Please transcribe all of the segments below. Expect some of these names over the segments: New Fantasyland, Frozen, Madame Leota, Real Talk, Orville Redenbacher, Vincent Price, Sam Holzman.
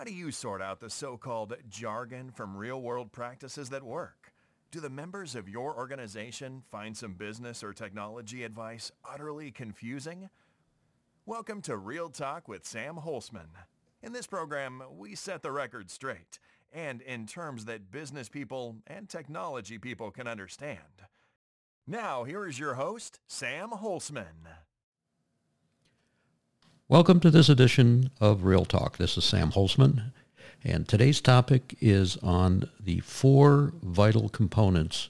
How do you sort out the so-called jargon from real-world practices that work? Do the members of your organization find some business or technology advice utterly confusing? Welcome to Real Talk with Sam Holzman. In this program, we set the record straight, and in terms that business people and technology people can understand. Now, here is your host, Sam Holzman. Welcome to this edition of Real Talk. This is Sam Holzman. And today's topic is on the 4 vital components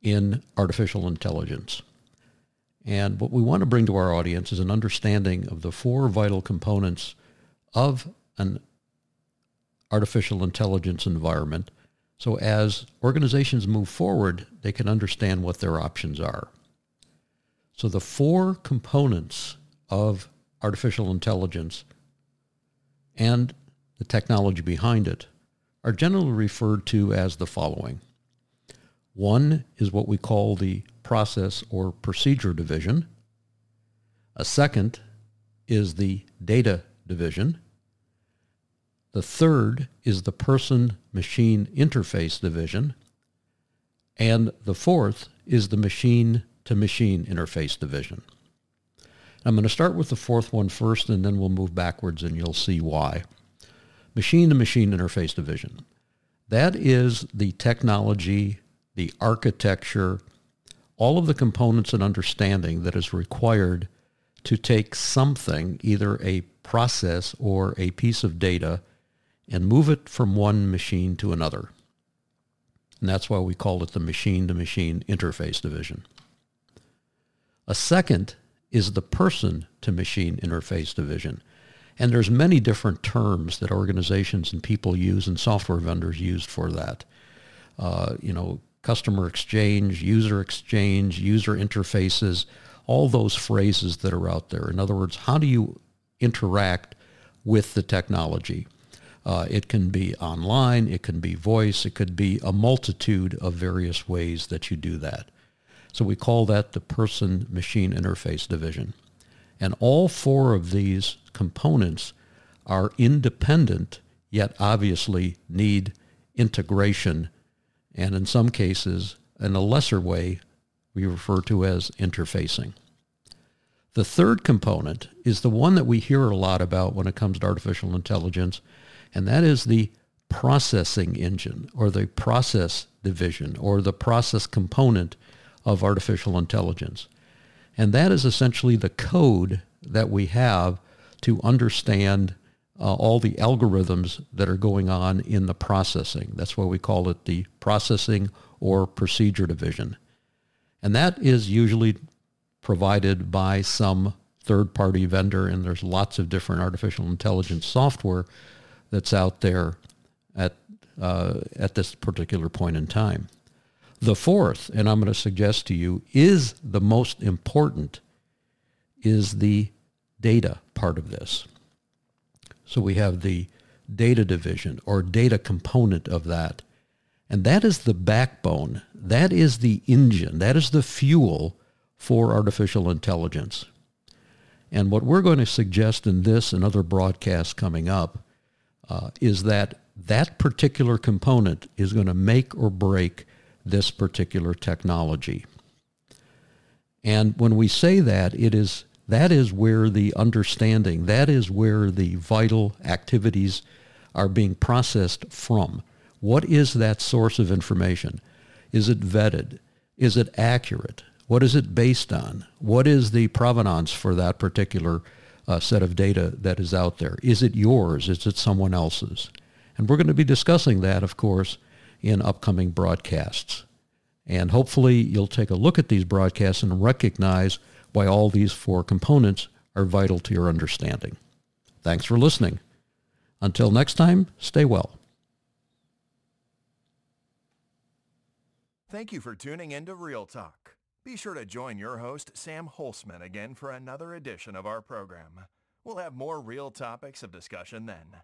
in artificial intelligence. And what we want to bring to our audience is an understanding of the 4 vital components of an artificial intelligence environment. So as organizations move forward, they can understand what their options are. So the 4 components of artificial intelligence and the technology behind it are generally referred to as the following. 1 is what we call the process or procedure division. A 2nd is the data division. The 3rd is the person-machine interface division. And the 4th is the machine-to-machine interface division. I'm going to start with the 4th one first, and then we'll move backwards and you'll see why. Machine-to-machine interface division. That is the technology, the architecture, all of the components and understanding that is required to take something, either a process or a piece of data, and move it from one machine to another. And that's why we call it the machine-to-machine interface division. A 2nd is the person-to-machine interface division. And there's many different terms that organizations and people use and software vendors use for that. Customer exchange, user interfaces, all those phrases that are out there. In other words, how do you interact with the technology? It can be online, it can be voice, it could be a multitude of various ways that you do that. So we call that the person-machine interface division. And all 4 of these components are independent, yet obviously need integration, and in some cases, in a lesser way, we refer to as interfacing. The 3rd component is the one that we hear a lot about when it comes to artificial intelligence, and that is the processing engine, or the process division, or the process component of artificial intelligence. And that is essentially the code that we have to understand all the algorithms that are going on in the processing. That's why we call it the processing or procedure division. And that is usually provided by some third-party vendor, and there's lots of different artificial intelligence software that's out there at this particular point in time. The 4th, and I'm going to suggest to you, is the most important, is the data part of this. So we have the data division or data component of that. And that is the backbone. That is the engine. That is the fuel for artificial intelligence. And what we're going to suggest in this and other broadcasts coming up is that particular component is going to make or break this particular technology. And when we say that, that is where the understanding, that is where the vital activities are being processed from. What is that source of information? Is it vetted? Is it accurate? What is it based on? What is the provenance for that particular set of data that is out there? Is it yours? Is it someone else's? And we're going to be discussing that, of course, in upcoming broadcasts. And hopefully you'll take a look at these broadcasts and recognize why all these 4 components are vital to your understanding. Thanks for listening. Until next time, stay well. Thank you for tuning into Real Talk. Be sure to join your host, Sam Holzman, again for another edition of our program. We'll have more real topics of discussion then.